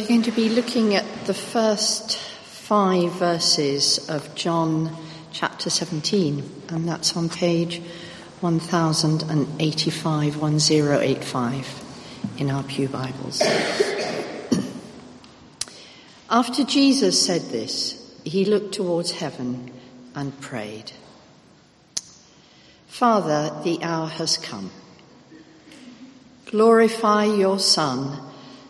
we're going to be looking at the first 5 verses of John chapter 17, and that's on page 1085, 1085 in our Pew Bibles. After Jesus said this, he looked towards heaven and prayed, "Father, the hour has come. Glorify your Son,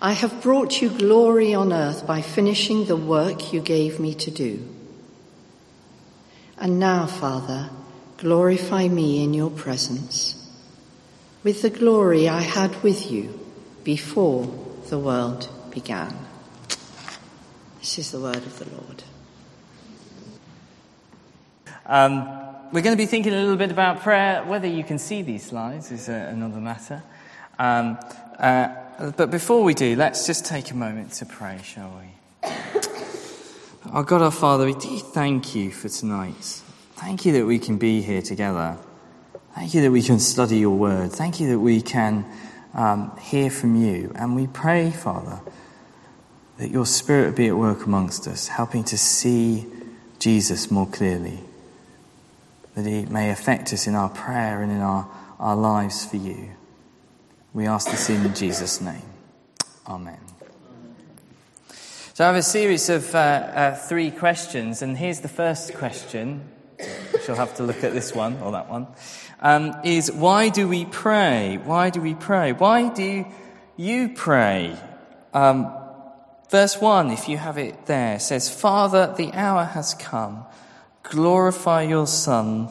I have brought you glory on earth by finishing the work you gave me to do. And now, Father, glorify me in your presence, with the glory I had with you before the world began." This is the word of the Lord. We're going to be thinking a little bit about prayer. Whether you can see these slides is another matter. But before we do, let's just take a moment to pray, shall we? Our God, our Father, we do thank you for tonight. Thank you that we can be here together. Thank you that we can study your word. Thank you that we can hear from you. And we pray, Father, that your Spirit would be at work amongst us, helping to see Jesus more clearly, that it may affect us in our prayer and in our lives for you. We ask this in Jesus' name. Amen. So I have a series of 3 questions, and here's the first question. She'll have to look at this one, or that one, is why do we pray? Why do we pray? Why do you pray? Verse 1, if you have it there, says, "Father, the hour has come. Glorify your Son,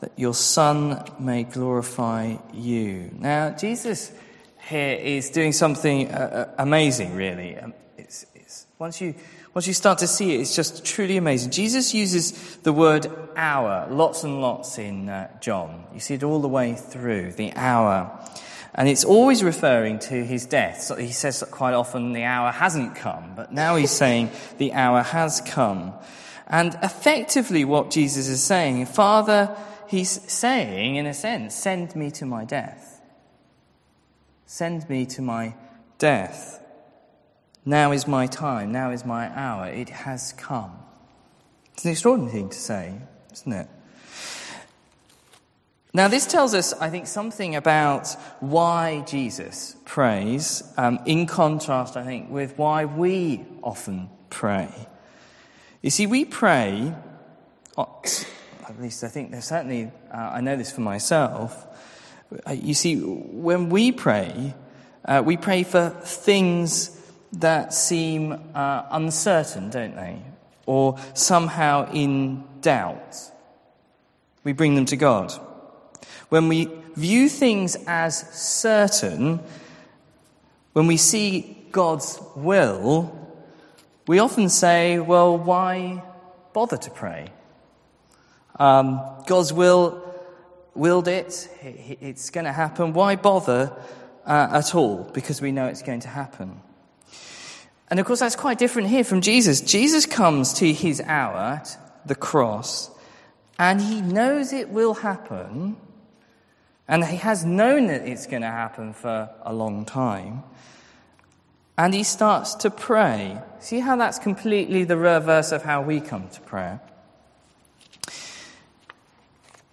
that your Son may glorify you." Now, Jesus here is doing something amazing, really. It's once you start to see it, it's just truly amazing. Jesus uses the word hour lots and lots in John. You see it all the way through, the hour. And it's always referring to his death. So he says quite often, "The hour hasn't come." But now he's saying, "The hour has come." And effectively what Jesus is saying, Father, he's saying, in a sense, send me to my death. Send me to my death. Now is my time. Now is my hour. It has come. It's an extraordinary thing to say, isn't it? Now this tells us, I think, something about why Jesus prays, in contrast, I think, with why we often pray. You see, we pray, at least I think there's certainly, I know this for myself, you see, when we pray for things that seem uncertain, don't they? Or somehow in doubt. We bring them to God. When we view things as certain, when we see God's will, we often say, well, why bother to pray? God's willed it. It's going to happen. Why bother at all? Because we know it's going to happen. And of course, that's quite different here from Jesus. Jesus comes to his hour, the cross, and he knows it will happen. And he has known that it's going to happen for a long time. And he starts to pray. See how that's completely the reverse of how we come to prayer.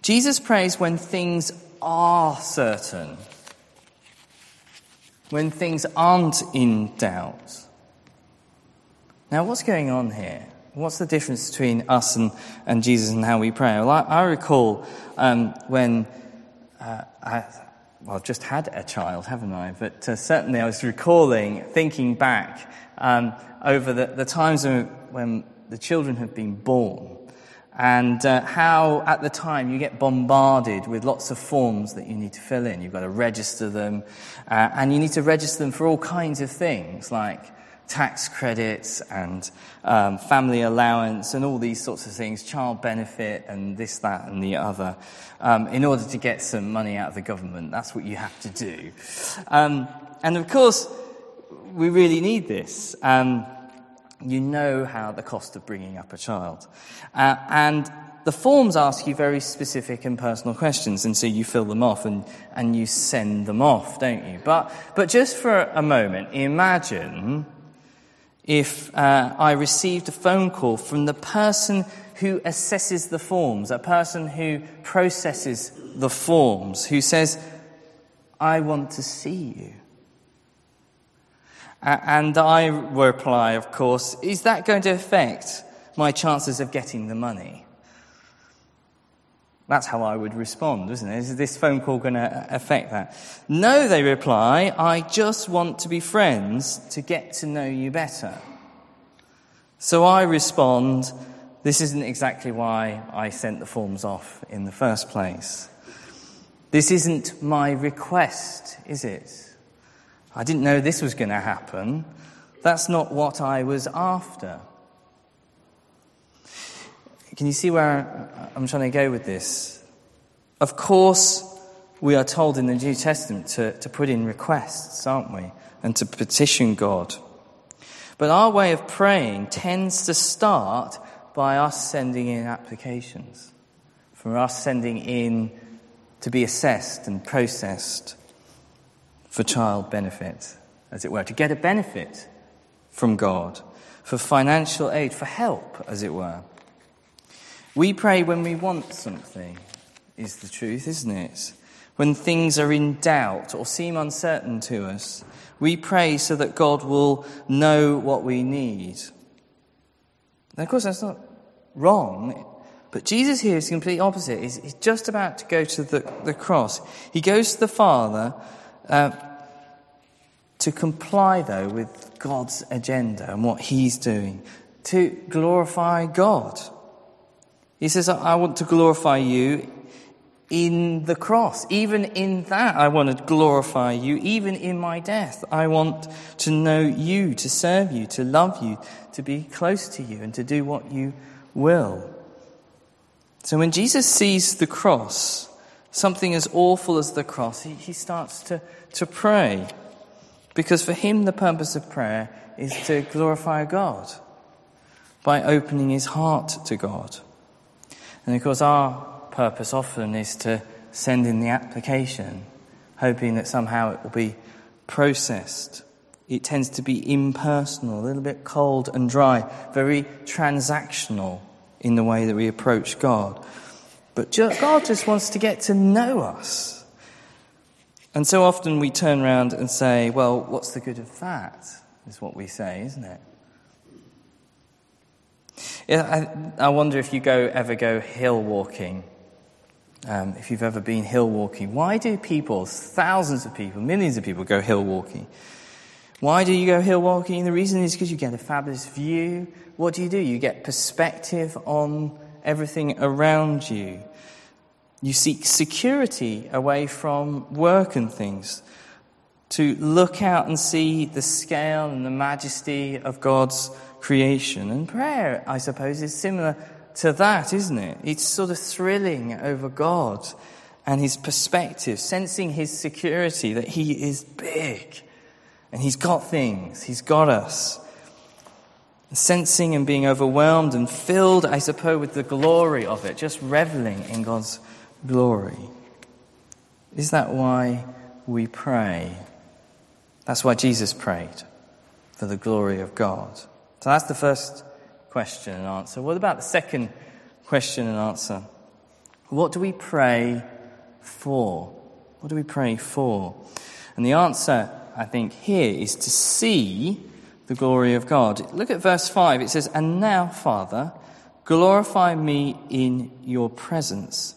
Jesus prays when things are certain, when things aren't in doubt. Now, what's going on here? What's the difference between us and Jesus and how we pray? Well, I recall when I've just had a child, haven't I? But certainly I was thinking back over the times when the children have been born, and how at the time you get bombarded with lots of forms that you need to fill in. You've got to register them, and you need to register them for all kinds of things, like tax credits and family allowance and all these sorts of things, child benefit and this, that and the other, in order to get some money out of the government. That's what you have to do. And of course, we really need this. You know how the cost of bringing up a child. And the forms ask you very specific and personal questions, and so you fill them off and you send them off, don't you? But just for a moment, imagine if I received a phone call from the person who assesses the forms, a person who processes the forms, who says, I want to see you. And I reply, of course, is that going to affect my chances of getting the money? That's how I would respond, isn't it? Is this phone call going to affect that? No, they reply, I just want to be friends to get to know you better. So I respond, this isn't exactly why I sent the forms off in the first place. This isn't my request, is it? I didn't know this was going to happen. That's not what I was after. Can you see where I'm trying to go with this? Of course, we are told in the New Testament to put in requests, aren't we? And to petition God. But our way of praying tends to start by us sending in applications, for us sending in to be assessed and processed for child benefit, as it were, to get a benefit from God, for financial aid, for help, as it were. We pray when we want something, is the truth, isn't it? When things are in doubt or seem uncertain to us, we pray so that God will know what we need. Now, of course, that's not wrong, but Jesus here is completely opposite. He's just about to go to the cross. He goes to the Father to comply, though, with God's agenda and what he's doing, to glorify God. He says, I want to glorify you in the cross. Even in that, I want to glorify you. Even in my death, I want to know you, to serve you, to love you, to be close to you, and to do what you will. So when Jesus sees the cross, something as awful as the cross, he starts to pray. Because for him, the purpose of prayer is to glorify God by opening his heart to God. And of course, our purpose often is to send in the application, hoping that somehow it will be processed. It tends to be impersonal, a little bit cold and dry, very transactional in the way that we approach God. But God just wants to get to know us. And so often we turn around and say, well, what's the good of that, is what we say, isn't it? Yeah, I wonder if you ever go hill walking, if you've ever been hill walking. Why do people, thousands of people, millions of people go hill walking? Why do you go hill walking? The reason is because you get a fabulous view. What do? You get perspective on everything around you. You seek security away from work and things, to look out and see the scale and the majesty of God's creation. And prayer, I suppose, is similar to that, isn't it? It's sort of thrilling over God and his perspective, sensing his security that he is big and he's got things, he's got us. Sensing and being overwhelmed and filled, I suppose, with the glory of it, just reveling in God's glory. Is that why we pray? That's why Jesus prayed, for the glory of God. So that's the first question and answer. What about the second question and answer? What do we pray for? What do we pray for? And the answer, I think, here is to see the glory of God. Look at verse 5. It says, and now, Father, glorify me in your presence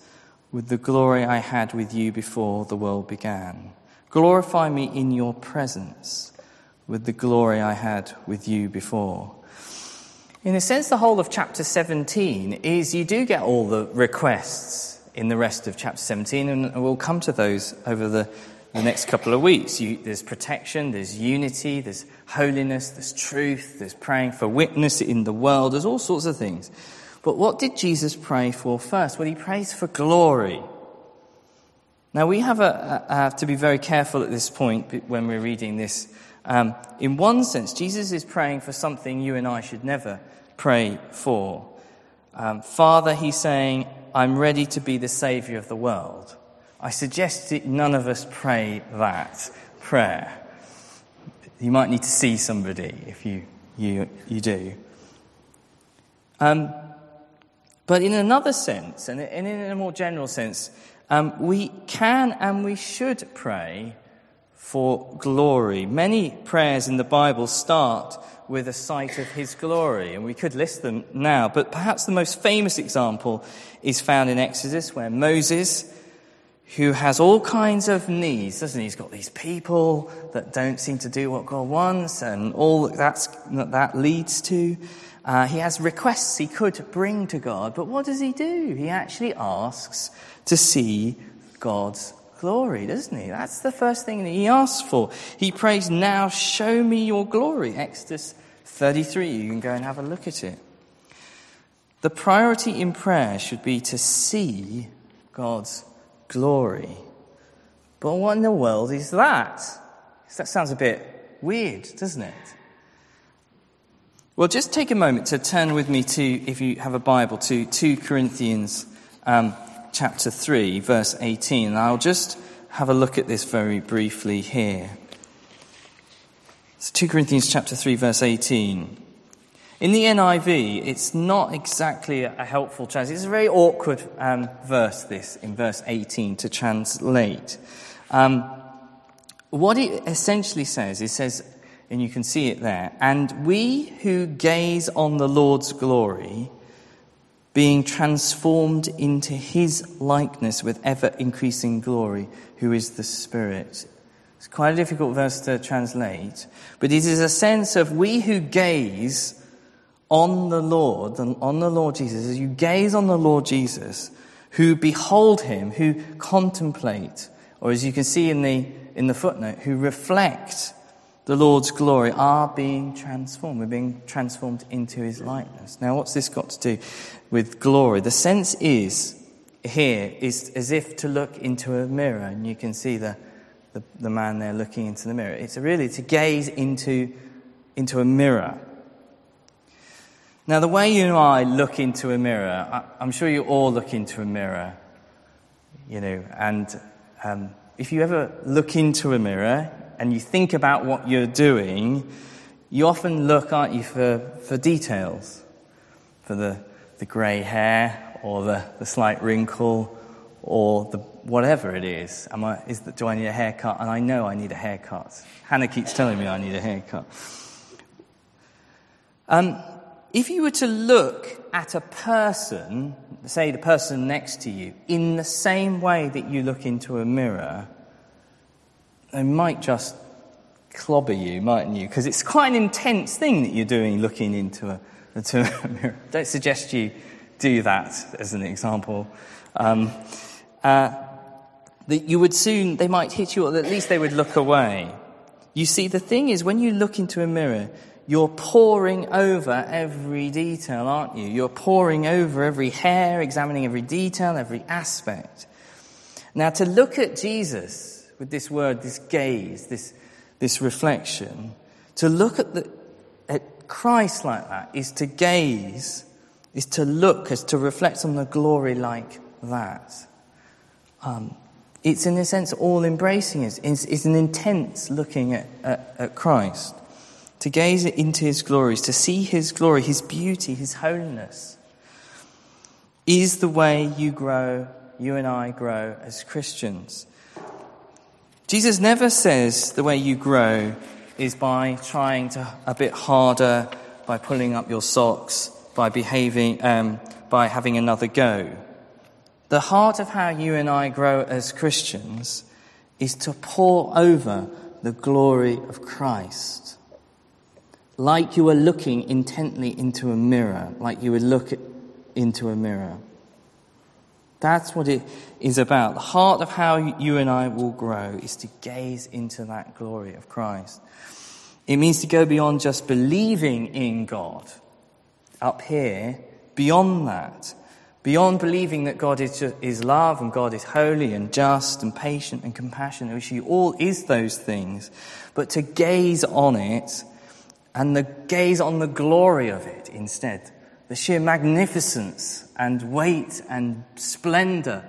with the glory I had with you before the world began. Glorify me in your presence with the glory I had with you before. In a sense, the whole of chapter 17 is, you do get all the requests in the rest of chapter 17, and we'll come to those over the the next couple of weeks. There's protection, there's unity, there's holiness, there's truth, there's praying for witness in the world, there's all sorts of things. But what did Jesus pray for first? Well, he prays for glory. Now, we have to be very careful at this point when we're reading this. In one sense, Jesus is praying for something you and I should never pray for. Father, he's saying, I'm ready to be the Saviour of the world. I suggest that none of us pray that prayer. You might need to see somebody if you do. But in another sense, and in a more general sense, we can and we should pray for glory. Many prayers in the Bible start with a sight of his glory, and we could list them now, but perhaps the most famous example is found in Exodus, where Moses, who has all kinds of needs, doesn't he? He's got these people that don't seem to do what God wants, and all that leads to. He has requests he could bring to God, but what does he do? He actually asks to see God's glory, doesn't he? That's the first thing that he asks for. He prays, now show me your glory. Exodus 33, you can go and have a look at it. The priority in prayer should be to see God's glory. But what in the world is that? That sounds a bit weird, doesn't it? Well, just take a moment to turn with me to, if you have a Bible, to 2 Corinthians chapter 3, verse 18. And I'll just have a look at this very briefly here. It's 2 Corinthians chapter 3, verse 18. In the NIV, it's not exactly a helpful translation. It's a very awkward verse, this, in verse 18, to translate. What it essentially says, it says, and you can see it there, and we who gaze on the Lord's glory, being transformed into his likeness with ever-increasing glory, who is the Spirit. It's quite a difficult verse to translate, but it is a sense of we who gaze on the Lord, and on the Lord Jesus, as you gaze on the Lord Jesus, who behold him, who contemplate, or as you can see in the footnote, who reflect the Lord's glory, are being transformed. We're being transformed into his likeness. Now, what's this got to do with glory? The sense is, here, is as if to look into a mirror, and you can see the man there looking into the mirror. It's really to gaze into a mirror. Now, the way you and I look into a mirror, I'm sure you all look into a mirror, you know, and if you ever look into a mirror, and you think about what you're doing, you often look, aren't you, for details, for the grey hair, or the slight wrinkle, or the whatever it is. Do I need a haircut? And I know I need a haircut. Hannah keeps telling me I need a haircut. If you were to look at a person, say the person next to you, in the same way that you look into a mirror, they might just clobber you, mightn't you? Because it's quite an intense thing that you're doing, looking into a mirror. Don't suggest you do that, as an example. That you would soon, they might hit you, or at least they would look away. You see, the thing is, when you look into a mirror, you're poring over every detail, aren't you? You're poring over every hair, examining every detail, every aspect. Now, to look at Jesus with this word, this gaze, this reflection, to look at Christ like that is to gaze, is to look, is to reflect on the glory like that. It's in a sense all-embracing. It's an intense looking at Christ. To gaze into his glories, to see his glory, his beauty, his holiness, is the way you and I grow as Christians. Jesus never says the way you grow is by trying to a bit harder, by pulling up your socks, by behaving, by having another go. The heart of how you and I grow as Christians is to pore over the glory of Christ, like you were looking intently into a mirror, like you would look into a mirror. That's what it is about. The heart of how you and I will grow is to gaze into that glory of Christ. It means to go beyond just believing in God up here, beyond that, beyond believing that God is love and God is holy and just and patient and compassionate, which He all is those things, but to gaze on it and the gaze on the glory of it instead. The sheer magnificence and weight and splendor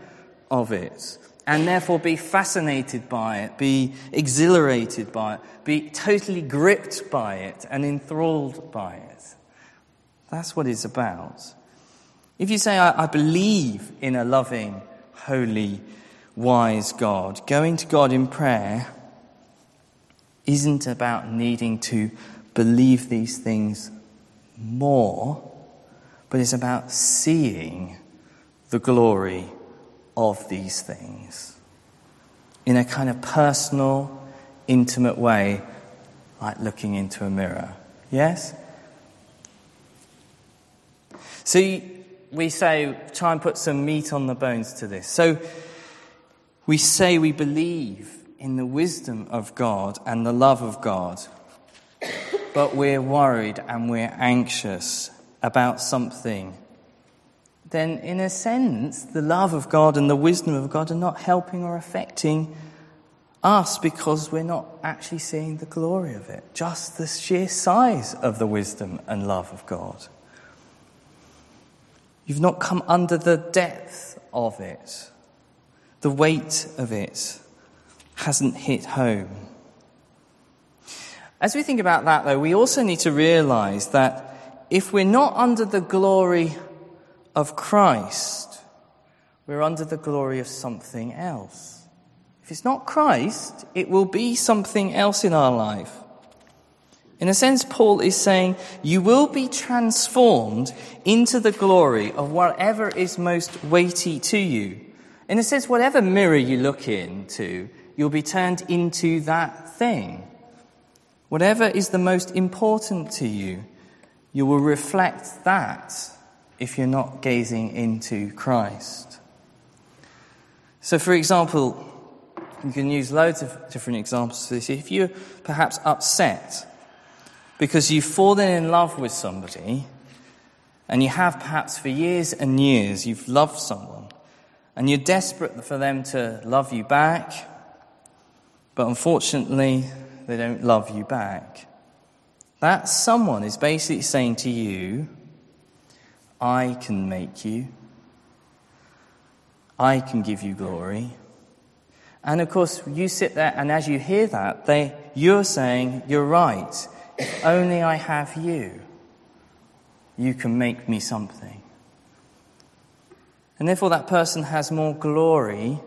of it, and therefore be fascinated by it, be exhilarated by it, be totally gripped by it and enthralled by it. That's what it's about. If you say, I believe in a loving, holy, wise God, going to God in prayer isn't about needing to believe these things more, but it's about seeing the glory of these things in a kind of personal, intimate way, like looking into a mirror. Yes? So we say, try and put some meat on the bones to this. So we say we believe in the wisdom of God and the love of God, but we're worried and we're anxious about something, then in a sense, the love of God and the wisdom of God are not helping or affecting us because we're not actually seeing the glory of it, just the sheer size of the wisdom and love of God. You've not come under the depth of it. The weight of it hasn't hit home. As we think about that, though, we also need to realise that if we're not under the glory of Christ, we're under the glory of something else. If it's not Christ, it will be something else in our life. In a sense, Paul is saying, you will be transformed into the glory of whatever is most weighty to you. In a sense, whatever mirror you look into, you'll be turned into that thing. Whatever is the most important to you, you will reflect that if you're not gazing into Christ. So, for example, you can use loads of different examples to this. If you're perhaps upset because you've fallen in love with somebody, and you have perhaps for years and years, you've loved someone, and you're desperate for them to love you back, but unfortunately, they don't love you back. That someone is basically saying to you, I can make you. I can give you glory. And of course, you sit there and as you hear that, you're saying, you're right. If only I have you, you can make me something. And therefore that person has more glory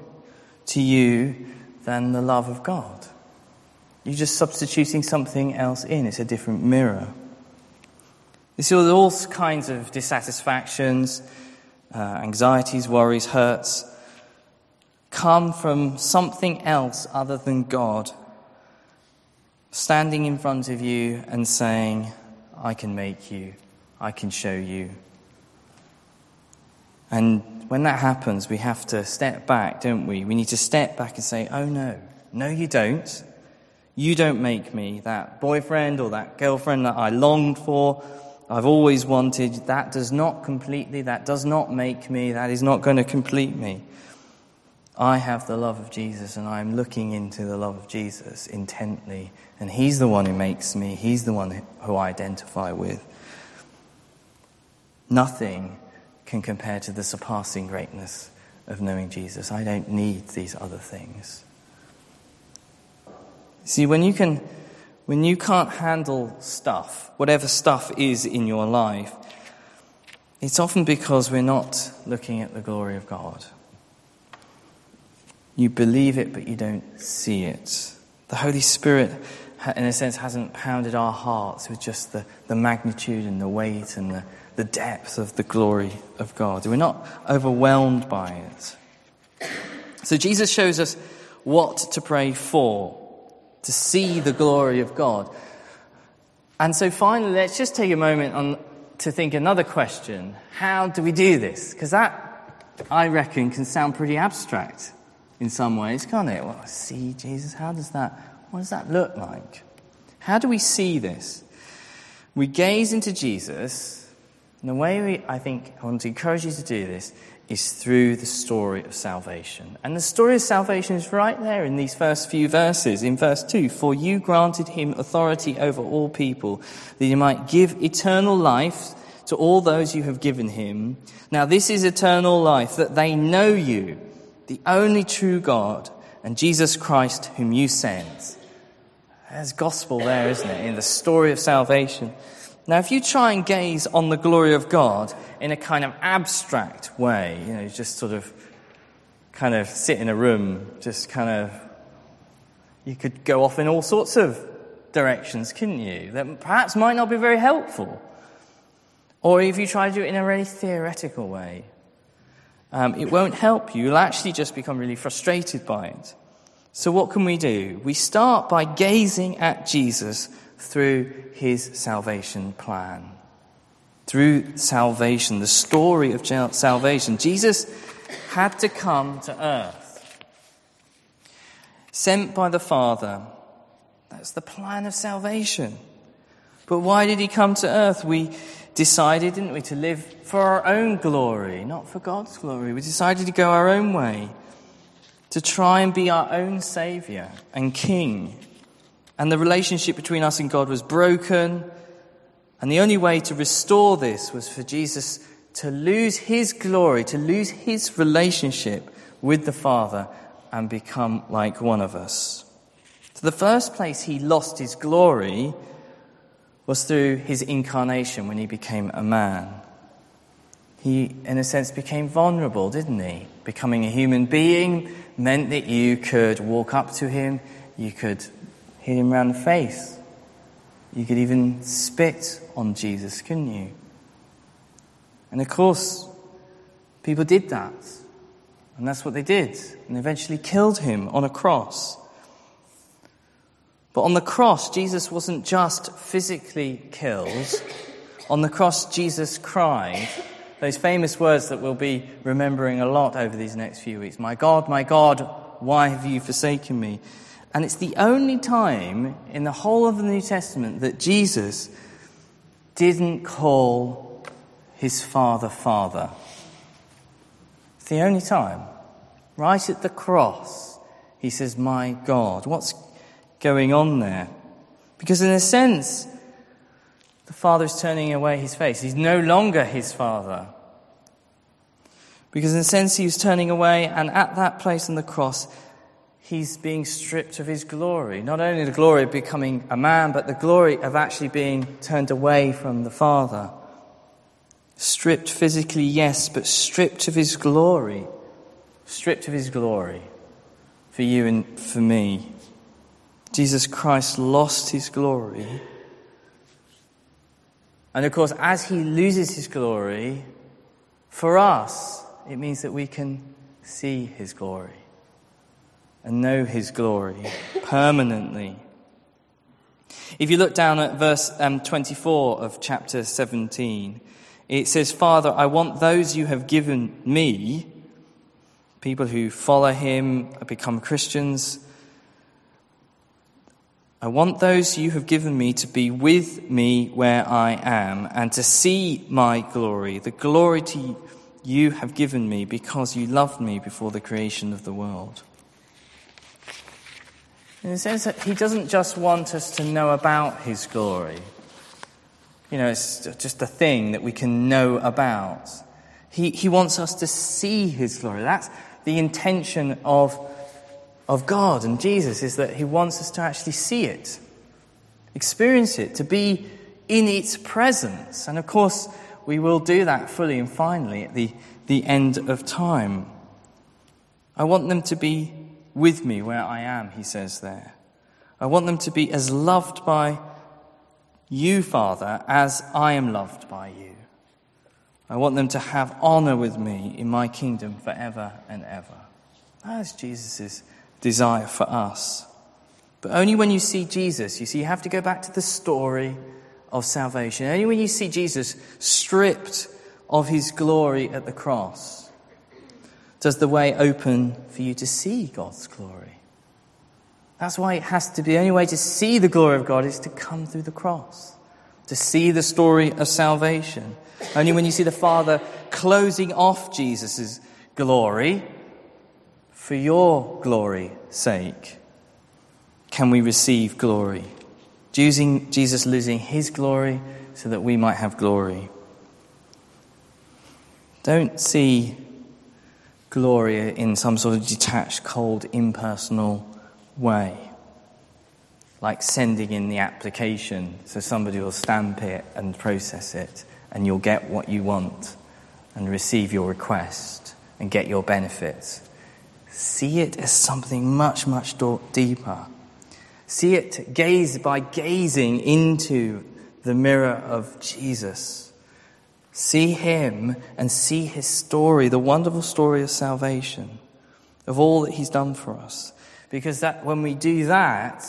to you than the love of God. You're just substituting something else in. It's a different mirror. You see all kinds of dissatisfactions, anxieties, worries, hurts, come from something else other than God standing in front of you and saying, I can make you, I can show you. And when that happens, we have to step back, don't we? We need to step back and say, oh no, no you don't. You don't make me that boyfriend or that girlfriend that I longed for, I've always wanted. That does not make me, that is not going to complete me. I have the love of Jesus and I'm looking into the love of Jesus intently. And He's the one who makes me, He's the one who I identify with. Nothing can compare to the surpassing greatness of knowing Jesus. I don't need these other things. See, when you can't handle stuff, whatever stuff is in your life, it's often because we're not looking at the glory of God. You believe it, but you don't see it. The Holy Spirit, in a sense, hasn't pounded our hearts with just the magnitude and the weight and the depth of the glory of God. We're not overwhelmed by it. So Jesus shows us what to pray for, to see the glory of God. And so finally, let's just take a moment to think another question. How do we do this? Because that I reckon can sound pretty abstract in some ways, can't it? Well, see, Jesus, what does that look like? How do we see this? We gaze into Jesus, and the way I want to encourage you to do this is through the story of salvation. And the story of salvation is right there in these first few verses. In verse 2, for you granted him authority over all people, that he might give eternal life to all those you have given him. Now this is eternal life, that they know you, the only true God, and Jesus Christ whom you sent. There's gospel there, isn't it, in the story of salvation. Now, if you try and gaze on the glory of God in a kind of abstract way, you know, just sort of kind of sit in a room, just kind of, you could go off in all sorts of directions, couldn't you? That perhaps might not be very helpful. Or if you try to do it in a really theoretical way, it won't help you. You'll actually just become really frustrated by it. So what can we do? We start by gazing at Jesus through his salvation plan. Through salvation, the story of salvation. Jesus had to come to earth, sent by the Father. That's the plan of salvation. But why did he come to earth? We decided, didn't we, to live for our own glory, not for God's glory. We decided to go our own way, to try and be our own saviour and king. And the relationship between us and God was broken. And the only way to restore this was for Jesus to lose his glory, to lose his relationship with the Father and become like one of us. So the first place he lost his glory was through his incarnation when he became a man. He, in a sense, became vulnerable, didn't he? Becoming a human being meant that you could walk up to him, you could hit him round the face. You could even spit on Jesus, couldn't you? And of course, people did that. And that's what they did. And eventually killed him on a cross. But on the cross, Jesus wasn't just physically killed. On the cross, Jesus cried those famous words that we'll be remembering a lot over these next few weeks. My God, why have you forsaken me? And it's the only time in the whole of the New Testament that Jesus didn't call his Father, Father. It's the only time. Right at the cross, he says, my God. What's going on there? Because in a sense, the Father is turning away his face. He's no longer his Father. Because in a sense, he was turning away, and at that place on the cross, he's being stripped of his glory. Not only the glory of becoming a man, but the glory of actually being turned away from the Father. Stripped physically, yes, but stripped of his glory. Stripped of his glory for you and for me. Jesus Christ lost his glory. And of course, as he loses his glory, for us, it means that we can see his glory. And know his glory permanently. If you look down at verse 24 of chapter 17, it says, Father, I want those you have given me, people who follow him, become Christians, I want those you have given me to be with me where I am and to see my glory, the glory you have given me because you loved me before the creation of the world. In the sense that he doesn't just want us to know about his glory. You know, it's just a thing that we can know about. He wants us to see his glory. That's the intention of God and Jesus, is that he wants us to actually see it, experience it, to be in its presence. And of course, we will do that fully and finally at the end of time. I want them to be with me where I am, he says there. I want them to be as loved by you, Father, as I am loved by you. I want them to have honour with me in my kingdom forever and ever. That's Jesus' desire for us. But only when you see Jesus, you see, you have to go back to the story of salvation. Only when you see Jesus stripped of his glory at the cross does the way open for you to see God's glory. That's why it has to be. The only way to see the glory of God is to come through the cross, to see the story of salvation. Only when you see the Father closing off Jesus' glory for your glory's sake can we receive glory. Jesus losing his glory so that we might have glory. Don't see glory in some sort of detached, cold, impersonal way, like sending in the application so somebody will stamp it and process it and you'll get what you want and receive your request and get your benefits. See it as something much, much deeper. See it by gazing into the mirror of Jesus. See him and see his story, the wonderful story of salvation, of all that he's done for us. Because when we do that,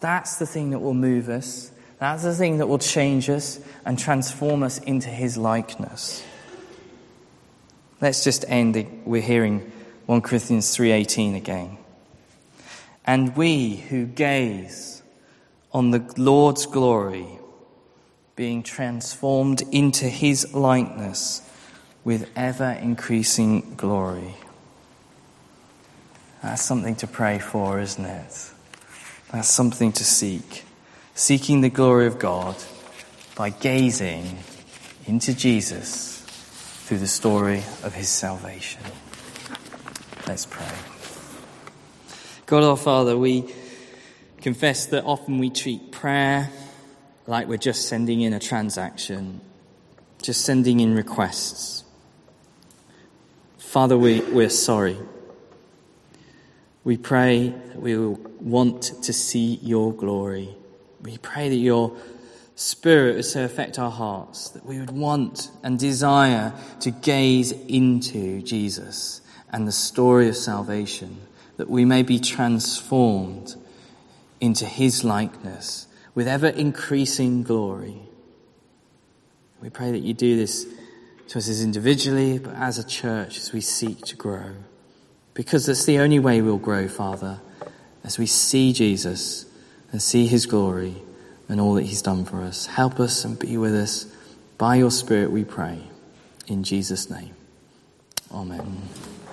that's the thing that will move us. That's the thing that will change us and transform us into his likeness. Let's just end it. We're hearing 1 Corinthians 3:18 again. And we who gaze on the Lord's glory, being transformed into his likeness with ever-increasing glory. That's something to pray for, isn't it? That's something to seek. Seeking the glory of God by gazing into Jesus through the story of his salvation. Let's pray. God our Father, we confess that often we treat prayer like we're just sending in a transaction, just sending in requests. Father, we're sorry. We pray that we will want to see your glory. We pray that your Spirit would so affect our hearts that we would want and desire to gaze into Jesus and the story of salvation, that we may be transformed into his likeness with ever-increasing glory. We pray that you do this to us as individually, but as a church, as we seek to grow. Because that's the only way we'll grow, Father, as we see Jesus and see his glory and all that he's done for us. Help us and be with us. By your Spirit we pray. In Jesus' name. Amen.